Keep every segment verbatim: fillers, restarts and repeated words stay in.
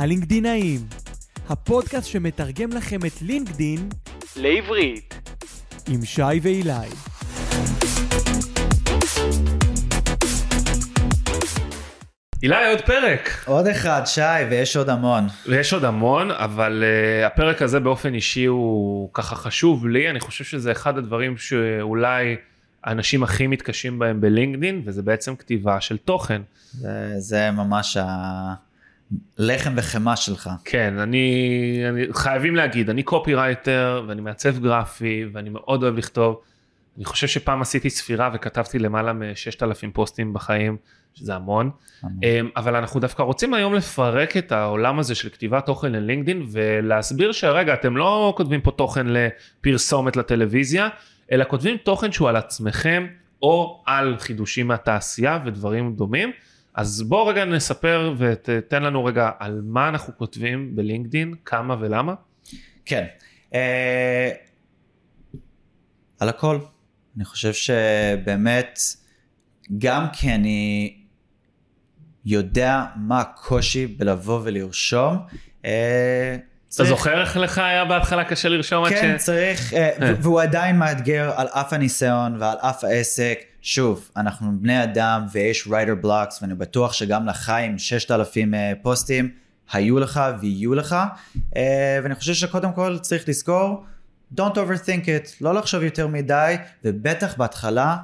הלינקדינאים, הפודקאסט שמתרגם לכם את לינקדין לעברית, עם שי ואילי. אילי, עוד פרק. עוד אחד, שי, ויש עוד המון. ויש עוד המון, אבל uh, הפרק הזה באופן אישי הוא ככה חשוב לי, אני חושב שזה אחד הדברים שאולי האנשים הכי מתקשים בהם בלינקדין, וזה בעצם כתיבה של תוכן. זה, זה ממש הלחם וחמה שלך. כן, אני, אני חייבים להגיד, אני קופי רייטר, ואני מעצב גרפי, ואני מאוד אוהב לכתוב. אני חושב שפעם עשיתי ספירה וכתבתי למעלה מ-שישת אלפים פוסטים בחיים, שזה המון. אבל אנחנו דווקא רוצים היום לפרק את העולם הזה של כתיבת תוכן ללינקדין, ולהסביר שהרגע אתם לא כותבים פה תוכן לפרסומת לטלוויזיה, אלא כותבים תוכן שהוא על עצמכם, או על חידושים מהתעשייה ודברים דומים. אז בואו רגע נספר ותתן לנו רגע על מה אנחנו כותבים בלינקדין, כמה ולמה. כן. על הכל. אני חושב שבאמת, גם כי אני יודע מה הקושי בלבוא ולרשום. אתה זוכר איך לך היה בהתחלה קשה לרשום? כן, צריך, והוא עדיין מאתגר על אף הניסיון ועל אף העסק. שוב, אנחנו בני אדם ויש writer blocks, ואני בטוח שגם לך עם שישת אלפים פוסטים, היו לך ויהיו לך. ואני חושב שקודם כל צריך לזכור, don't overthink it, לא לחשוב יותר מדי, ובטח בהתחלה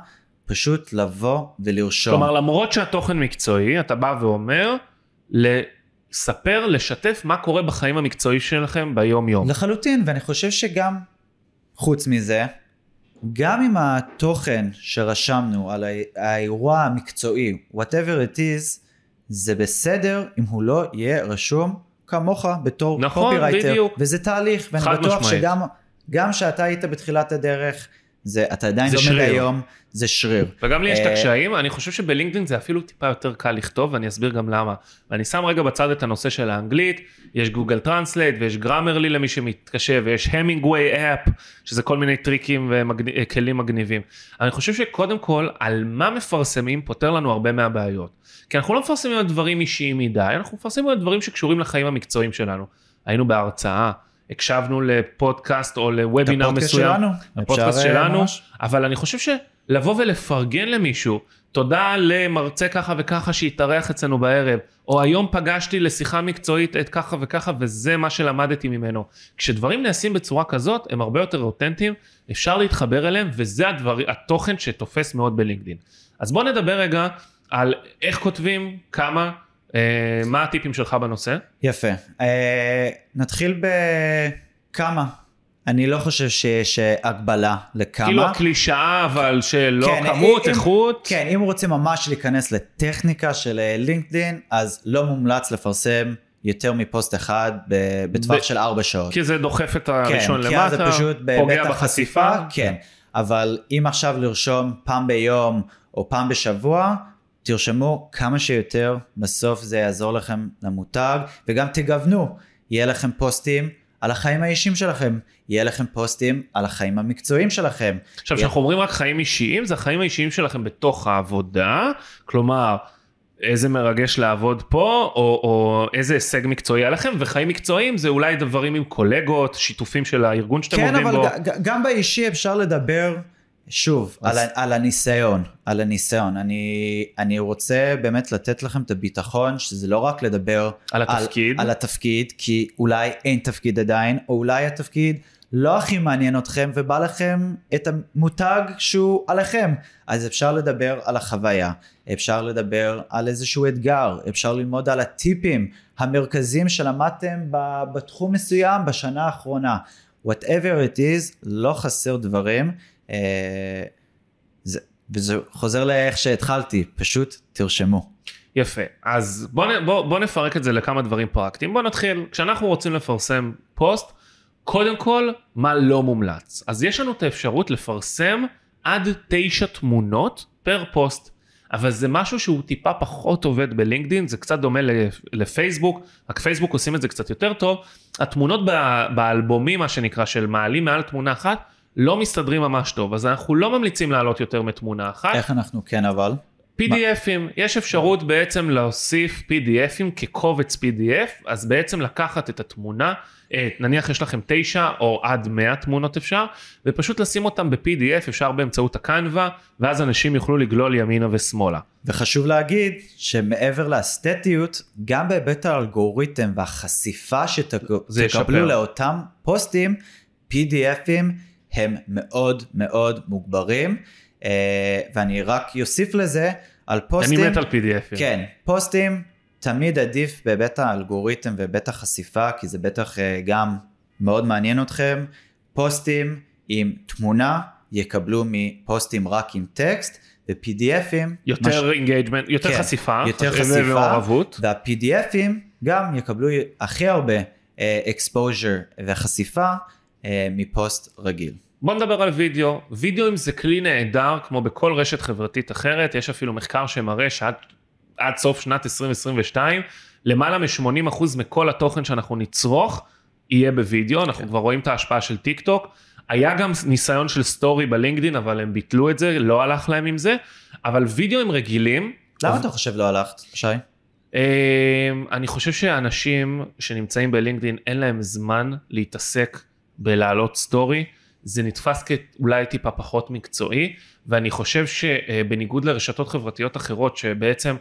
פשוט לבוא ולרשום. כלומר, למרות שהתוכן מקצועי, אתה בא ואומר, לספר, לשתף מה קורה בחיים המקצועי שלכם ביום יום. לחלוטין, ואני חושב שגם חוץ מזה, גם אם התוכן שרשמנו על האירוע המקצועי, whatever it is, זה בסדר אם הוא לא יהיה רשום כמוך בתור קופירייטר. נכון, וזה תהליך, ואני בטוח משמעית. שגם... גם שאתה היית בתחילת הדרך, זה, אתה עדיין לומד היום, זה שריר. וגם לי יש את הקשיים, אני חושב שבלינקדין זה אפילו טיפה יותר קל לכתוב, ואני אסביר גם למה. ואני שם רגע בצד את הנושא של האנגלית, יש גוגל טרנסלייט, ויש גרמרלי למי שמתקשה, ויש Hemingway app, שזה כל מיני טריקים וכלים מגניבים. אני חושב שקודם כל, על מה מפרסמים פותר לנו הרבה מהבעיות. כי אנחנו לא מפרסמים על דברים אישיים מדי, אנחנו מפרסמים על דברים שקשורים לחיים המקצועיים שלנו. היינו בהרצאה, הקשבנו לפודקאסט או לוובינר מסוים, הפודקאסט שלנו, אבל אני חושב שלבוא ולפרגן למישהו, תודה למרצה ככה וככה שהתארח אצלנו בערב, או היום פגשתי לשיחה מקצועית את ככה וככה, וזה מה שלמדתי ממנו. כשדברים נעשים בצורה כזאת, הם הרבה יותר אותנטיים, אפשר להתחבר אליהם, וזה הדבר, התוכן שתופס מאוד בלינקדין. אז בואו נדבר רגע על איך כותבים, כמה, מה הטיפים שלך בנושא? יפה. נתחיל בכמה. אני לא חושב שיש הגבלה לכמה. כאילו הקלישאה, אבל שלא כמות, איכות. כן, אם רוצים ממש להיכנס לטכניקה של לינקדין, אז לא מומלץ לפרסם יותר מפוסט אחד בטווח של ארבע שעות. כי זה דוחף את הראשון למטה, פוגע בחשיפה. כן, אבל אם עכשיו לרשום פעם ביום או פעם בשבוע, תרשמו כמה שיותר, בסוף זה יעזור לכם למותג, וגם תגוונו, יהיה לכם פוסטים על החיים האישיים שלכם, יהיה לכם פוסטים על החיים המקצועיים שלכם. עכשיו, כשאנחנו אומרים רק חיים אישיים, זה החיים האישיים שלכם בתוך העבודה, כלומר, איזה מרגש לעבוד פה, או, או איזה הישג מקצועי עליכם, וחיים מקצועיים זה אולי דברים עם קולגות, שיתופים של הארגון שאתם עובדים בו. כן, אבל גם באישי אפשר לדבר... שוב, על, על הניסיון, על הניסיון, אני, אני רוצה באמת לתת לכם את הביטחון, שזה לא רק לדבר על התפקיד. על, על התפקיד, כי אולי אין תפקיד עדיין, או אולי התפקיד לא הכי מעניין אתכם, ובא לכם את המותג שהוא עליכם, אז אפשר לדבר על החוויה, אפשר לדבר על איזשהו אתגר, אפשר ללמוד על הטיפים המרכזיים שלמדתם בתחום מסוים בשנה האחרונה, whatever it is, לא חסר דברים, זה, וזה חוזר לאיך שהתחלתי, פשוט תרשמו. יפה, אז בוא, בוא, בוא נפרק את זה לכמה דברים פרקטיים. בוא נתחיל, כשאנחנו רוצים לפרסם פוסט, קודם כל, מה לא מומלץ? אז יש לנו את האפשרות לפרסם עד תשע תמונות פר פוסט, אבל זה משהו שהוא טיפה פחות עובד בלינקדין, זה קצת דומה לפייסבוק, רק פייסבוק עושים את זה קצת יותר טוב. התמונות באלבומים, מה שנקרא, של מעלים מעל תמונה אחת, לא מסתדרים ממש טוב, אז אנחנו לא ממליצים לעלות יותר מתמונה אחת. איך אנחנו כן אבל? פי די אפים, יש אפשרות בעצם להוסיף פי די אפים כקובץ פי די אף, אז בעצם לקחת את התמונה, נניח יש לכם תשע או עד מאה תמונות אפשר, ופשוט לשים אותם ב-פי די אף, אפשר באמצעות הקנווה, ואז אנשים יוכלו לגלול ימינה ושמאלה. וחשוב להגיד שמעבר לאסתטיות, גם בהיבט האלגוריתם והחשיפה שתקבלו לאותם פוסטים, פי די אפים הם מאוד מאוד מוגברים, ואני רק יוסיף לזה על פוסטים. אני מת על פי די אפים. כן, פוסטים תמיד עדיף בבית האלגוריתם ובית החשיפה, כי זה בטח גם מאוד מעניין אתכם. פוסטים עם תמונה יקבלו מפוסטים רק עם טקסט, ו-פי די אפים... יותר אינגייג'מנט, יותר חשיפה. יותר חשיפה, וה-פי די אפים גם יקבלו הכי הרבה אקספוז'ר וחשיפה מפוסט רגיל. בוא נדבר על וידאו. וידאוים זה כלי נהדר, כמו בכל רשת חברתית אחרת. יש אפילו מחקר שמראה שעד עד סוף שנת עשרים עשרים ושתיים, למעלה מ-שמונים אחוז מכל התוכן שאנחנו נצרוך, יהיה בוידאו. אנחנו כבר רואים את ההשפעה של טיק טוק. היה גם ניסיון של סטורי בלינקדין, אבל הם ביטלו את זה, לא הלך להם עם זה. אבל וידאוים רגילים... למה אתה חושב לא הלכת, שי? אני חושב שאנשים שנמצאים בלינקדין, אין להם זמן להתעסק בלהעלות סטורי. זה נתפס כאולי טיפה פחות מקצועי, ואני חושב שבניגוד לרשתות חברתיות אחרות, שבעצם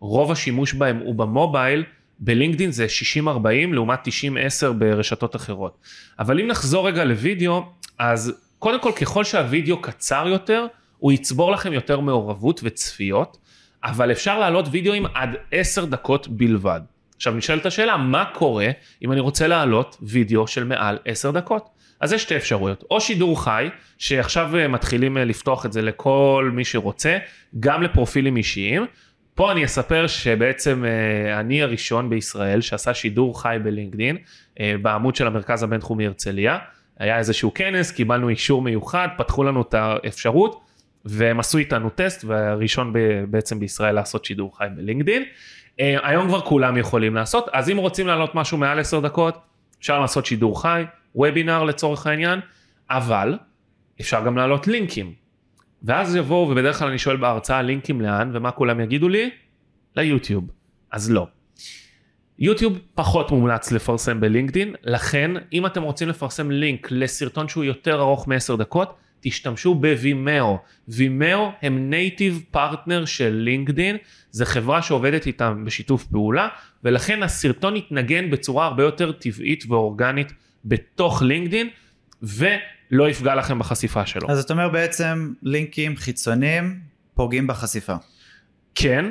רוב השימוש בהם הוא במובייל, בלינקדין זה שישים ארבעים לעומת תשעים עשר ברשתות אחרות. אבל אם נחזור רגע לוידאו, אז קודם כל ככל שהוידאו קצר יותר, הוא יצבור לכם יותר מעורבות וצפיות, אבל אפשר להעלות וידאוים עד עשר דקות בלבד. עכשיו נשאלת השאלה, מה קורה אם אני רוצה להעלות וידאו של מעל עשר דקות? אז יש שתי אפשרויות, או שידור חי, שעכשיו מתחילים לפתוח את זה לכל מי שרוצה, גם לפרופילים אישיים. פה אני אספר שבעצם אני הראשון בישראל שעשה שידור חי בלינקדין, בעמוד של המרכז הבינתחומי הרצליה, היה איזשהו כנס, קיבלנו אישור מיוחד, פתחו לנו את האפשרות, והם עשו איתנו טסט, והראשון בעצם בישראל לעשות שידור חי בלינקדין. היום כבר כולם יכולים לעשות, אז אם רוצים לעלות משהו מעל עשר דקות, אפשר לעשות שידור חי, וובינר לצורך העניין, אבל אפשר גם להעלות לינקים. ואז יבואו, ובדרך כלל אני שואל בהרצאה, לינקים לאן, ומה כולם יגידו לי? ליוטיוב. אז לא. יוטיוב פחות מומלץ לפרסם בלינקדין, לכן אם אתם רוצים לפרסם לינק לסרטון שהוא יותר ארוך מ-עשר דקות, תשתמשו בווימאו. וימאו הם נייטיב פרטנר של לינקדין, זה חברה שעובדת איתם בשיתוף פעולה, ולכן הסרטון יתנגן בצורה הרבה יותר טבעית ואורגנית בתוך לינקדין, ולא יפגע לכם בחשיפה שלו. אז זאת אומרת בעצם לינקים חיצוניים פוגעים בחשיפה. כן,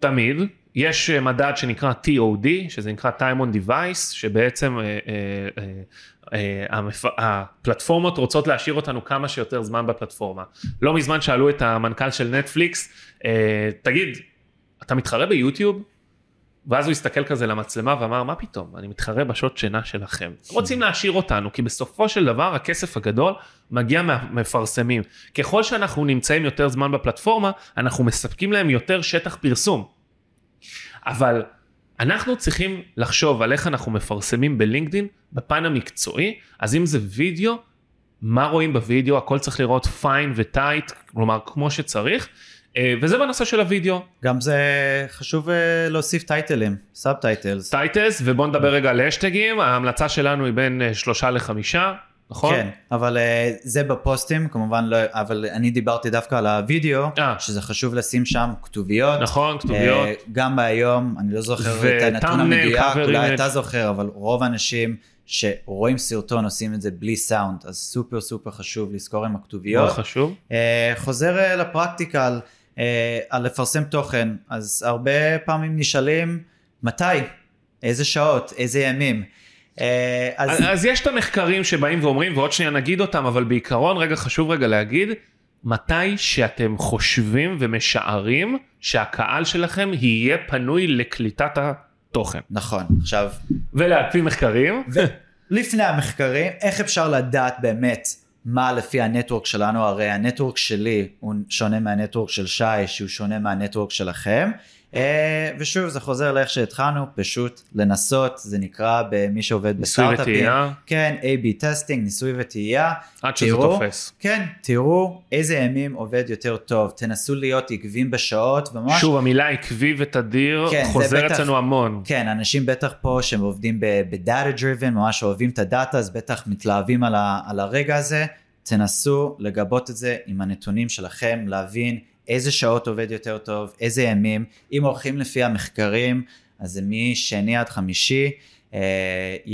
תמיד. יש מדד שנקרא טי או די, שזה נקרא Time on Device, שבעצם אה, אה, אה, המפ... הפלטפורמות רוצות להשאיר אותנו כמה שיותר זמן בפלטפורמה. לא מזמן שאלו את המנכ"ל של נטפליקס, אה, תגיד, אתה מתחרה ביוטיוב? ואז הוא הסתכל כזה למצלמה ואמר, מה פתאום? אני מתחרה בשעות שינה שלכם. רוצים להשאיר אותנו, כי בסופו של דבר הכסף הגדול מגיע מהמפרסמים. ככל שאנחנו נמצאים יותר זמן בפלטפורמה, אנחנו מספקים להם יותר שטח פרסום. אבל אנחנו צריכים לחשוב על איך אנחנו מפרסמים בלינקדין, בפן המקצועי, אז אם זה וידאו, מה רואים בוידאו? הכל צריך לראות פיין וטייט, כלומר כמו שצריך, וזה בנושא של הוידאו. גם זה חשוב להוסיף טייטלים, סאב טייטלס. טייטלס, ובוא נדבר רגע על השטגים, ההמלצה שלנו היא בין שלושה לחמישה, נכון? כן, אבל זה בפוסטים, כמובן לא, אבל אני דיברתי דווקא על הוידאו, שזה חשוב לשים שם כתוביות. נכון, כתוביות. גם היום, אני לא זוכר את הנתון המדויק, אולי אתה זוכר, אבל רוב האנשים שרואים סרטון עושים את זה בלי סאונד, אז סופר סופר חשוב לזכור עם הכתוביות. מה חשוב? חוזר לפרקטיקה על... על לפרסם תוכן, אז הרבה פעמים נשאלים מתי, איזה שעות, איזה ימים. אז... אז יש את המחקרים שבאים ואומרים, ועוד שנייה נגיד אותם, אבל בעיקרון רגע חשוב רגע להגיד, מתי שאתם חושבים ומשערים שהקהל שלכם יהיה פנוי לקליטת התוכן. נכון, עכשיו... ולהפי מחקרים. לפני המחקרים, איך אפשר לדעת באמת מה לפי הנטוורק שלנו, הרי הנטוורק שלי הוא שונה מהנטוורק של שי, שהוא שונה מהנטוורק שלכם, ושוב, זה חוזר לאיך שהתחלנו, פשוט לנסות, זה נקרא במי שעובד בסטארט-אפים, כן, A B טסטינג, ניסוי וטעייה, עד שזה תופס. כן, תראו איזה ימים עובד יותר טוב, תנסו להיות עקבים בשעות, וממש... שוב, המילה עקבי ותדיר חוזרת לנו המון. כן, אנשים בטח פה שהם עובדים ב-data-driven, ממש אוהבים את הדאטה, אז בטח מתלהבים על הרגע הזה, תנסו לגבות את זה עם הנתונים שלכם, להבין איזה שעות עובד יותר טוב, איזה ימים, אם הולכים לפי המחקרים, אז זה משני עד חמישי.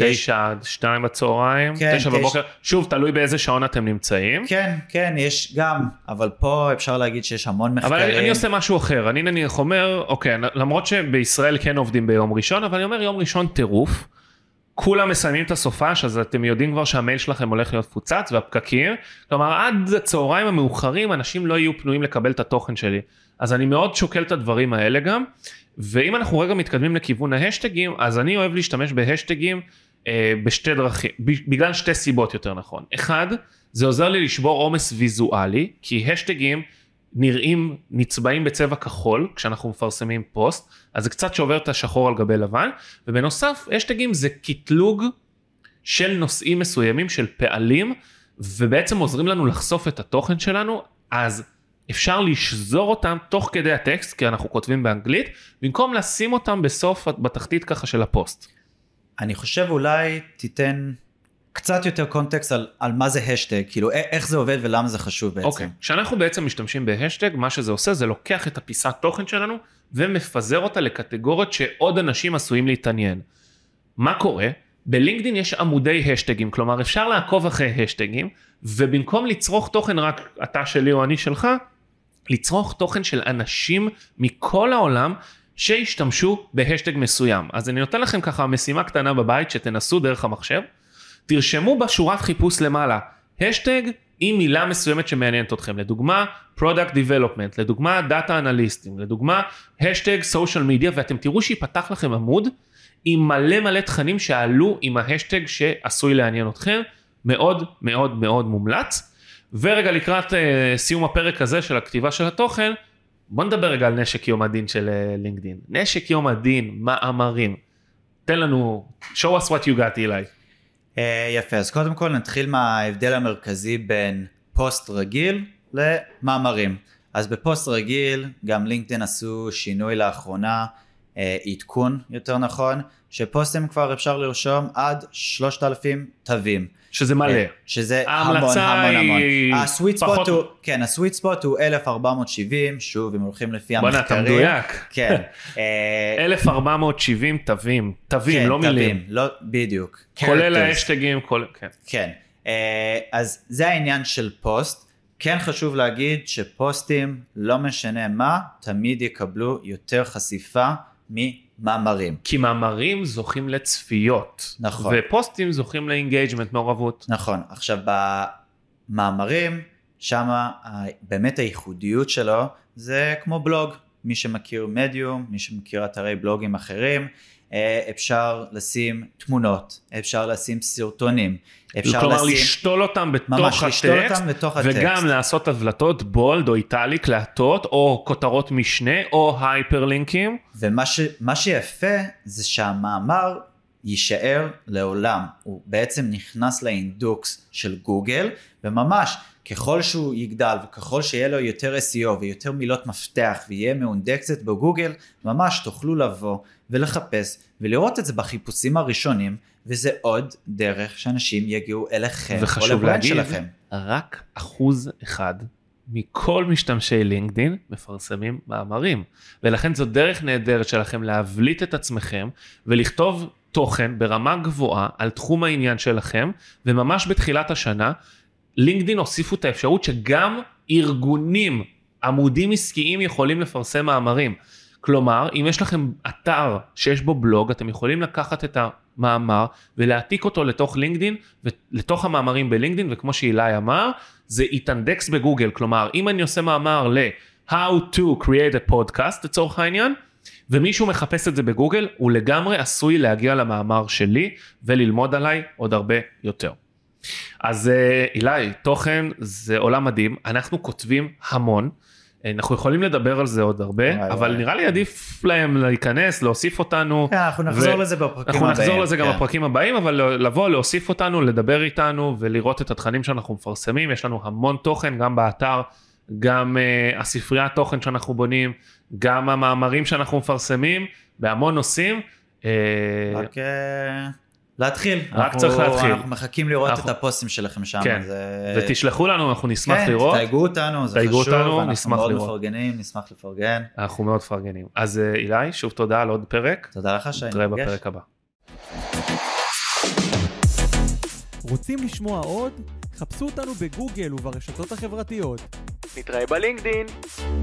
תשע עד שתיים בצהריים, תשע בבוקר, שוב תלוי באיזה שעון אתם נמצאים. כן, כן, יש גם, אבל פה אפשר להגיד שיש המון מחקרים. אבל אני עושה משהו אחר, אני נניח אומר, אוקיי, למרות שבישראל כן עובדים ביום ראשון, אבל אני אומר יום ראשון טירוף, כולם מסיימים את הסופש, אז אתם יודעים כבר שהמייל שלכם הולך להיות פוצץ והפקקים, כלומר עד הצהריים המאוחרים אנשים לא יהיו פנויים לקבל את התוכן שלי, אז אני מאוד שוקל את הדברים האלה גם, ואם אנחנו רגע מתקדמים לכיוון ההשטגים, אז אני אוהב להשתמש בהשטגים אה, בשתי דרכים, בגלל שתי סיבות יותר נכון, אחד, זה עוזר לי לשבור עומס ויזואלי, כי השטגים נראים, נצבעים בצבע כחול, כשאנחנו מפרסמים פוסט, אז זה קצת שובר את השחור על גבי לבן, ובנוסף, השטגים זה קטלוג של נושאים מסוימים, של פעלים, ובעצם עוזרים לנו לחשוף את התוכן שלנו, אז אפשר לשזור אותם תוך כדי הטקסט, כי אנחנו כותבים באנגלית, במקום לשים אותם בסוף, בתחתית ככה של הפוסט. אני חושב אולי תיתן... קצת יותר קונטקסט על, על מה זה השטג, כאילו איך זה עובד ולמה זה חשוב בעצם. אוקיי, okay. כשאנחנו בעצם משתמשים בהשטג, מה שזה עושה זה לוקח את הפיסת תוכן שלנו, ומפזר אותה לקטגוריות שעוד אנשים עשויים להתעניין. מה קורה? בלינקדין יש עמודי השטגים, כלומר אפשר לעקוב אחרי השטגים, ובמקום לצרוך תוכן רק אתה שלי או אני שלך, לצרוך תוכן של אנשים מכל העולם, שהשתמשו בהשטג מסוים. אז אני נותן לכם ככה משימה קטנה בבית, שתנסו דרך המחשב, תרשמו בשורת חיפוש למעלה, השטג עם מילה מסוימת שמעניינת אתכם, לדוגמה, product development, לדוגמה, data analysting, לדוגמה, השטג social media, ואתם תראו שיפתח לכם עמוד, עם מלא מלא תכנים שעלו עם ההשטג שעשוי לעניין אתכם, מאוד מאוד מאוד מומלץ, ורגע לקראת אה, סיום הפרק הזה של הכתיבה של התוכן, בוא נדבר רגע על נשק יום הדין של אה, לינקדין, נשק יום הדין, מאמרים, תן לנו, show us what you got אליי, יפה, אז קודם כל נתחיל מההבדל המרכזי בין פוסט רגיל למאמרים. אז בפוסט רגיל גם לינקדין עשו שינוי לאחרונה, עדכון יותר נכון, שפוסטים כבר אפשר לרשום עד שלושת אלפים תווים. שזה מלא. שזה המון המון המון. הסוויט ספוט הוא, כן, הסוויט ספוט הוא אלף ארבע מאות שבעים, שוב, אם הולכים לפי המחקרים. בוא נתן מדויק. כן. אלף ארבע מאות שבעים תווים, תווים, לא מילים. לא, בדיוק. כולל ההשטגים, כולל, כן. כן. אז זה העניין של פוסט. כן חשוב להגיד שפוסטים, לא משנה מה, תמיד יקבלו יותר חשיפה ממאמרים. כי מאמרים זוכים לצפיות. נכון. ופוסטים זוכים לאינגייג'מנט, מעורבות. נכון. עכשיו, במאמרים, שם באמת הייחודיות שלו, זה כמו בלוג. מי שמכיר מדיום, מי שמכיר אתרי בלוגים אחרים, אפשר לשים תמונות, אפשר לשים סרטונים, אפשר כלומר, לשים... לשתול אותם בתוך ממש, הטקסט, אותם בתוך וגם הטקסט. לעשות הבלטות בולד או איטליק, להטות או כותרות משנה או הייפרלינקים. ומה ש... מה שיפה זה שהמאמר יישאר לעולם, הוא בעצם נכנס לאינדוקס של גוגל, וממש ככל שהוא יגדל וככל שיהיה לו יותר S E O ויותר מילות מפתח ויהיה מאונדקסת בגוגל, ממש תוכלו לבוא ולחפש ולראות את זה בחיפושים הראשונים, וזה עוד דרך שאנשים יגיעו אליכם או לברנד שלכם. רק אחוז אחד מכל משתמשי לינקדין מפרסמים מאמרים, ולכן זו דרך נהדרת שלכם להבליט את עצמכם ולכתוב תוכן ברמה גבוהה על תחום העניין שלכם, וממש בתחילת השנה לינקדין הוסיפו את האפשרות שגם ארגונים, עמודים עסקיים יכולים לפרסם מאמרים. כלומר, אם יש לכם אתר שיש בו בלוג, אתם יכולים לקחת את המאמר ולהעתיק אותו לתוך לינקדין, לתוך המאמרים בלינקדין, וכמו שאילי אמר, זה יתאנדקס בגוגל. כלומר, אם אני עושה מאמר ל-How to create a podcast, לצורך העניין, ומישהו מחפש את זה בגוגל, הוא לגמרי עשוי להגיע למאמר שלי וללמוד עליי עוד הרבה יותר. אז אילי, תוכן זה עולם מדהים, אנחנו כותבים המון, אנחנו יכולים לדבר על זה עוד הרבה, אבל נראה לי עדיף להם להיכנס, להוסיף אותנו. אנחנו נחזור לזה בפרקים הבאים. אנחנו נחזור לזה גם בפרקים הבאים, אבל לבוא, להוסיף אותנו, לדבר איתנו, ולראות את התכנים שאנחנו מפרסמים. יש לנו המון תוכן, גם באתר, גם הספרייה התוכן שאנחנו בונים, גם המאמרים שאנחנו מפרסמים, בהמון נושאים. רק להתחיל. רק צריך להתחיל. אנחנו מחכים לראות את הפוסטים שלכם שם. ותשלחו לנו, אנחנו נשמח לראות. תתייגו אותנו, זה חשוב. אנחנו מאוד מפרגנים, נשמח לפרגן. אנחנו מאוד מפרגנים. אז אילי, שוב תודה על עוד פרק. תודה לך שאני נרגש. נתראה בפרק הבא. רוצים לשמוע עוד? חפשו אותנו בגוגל וברשתות החברתיות. נתראה בלינקדין.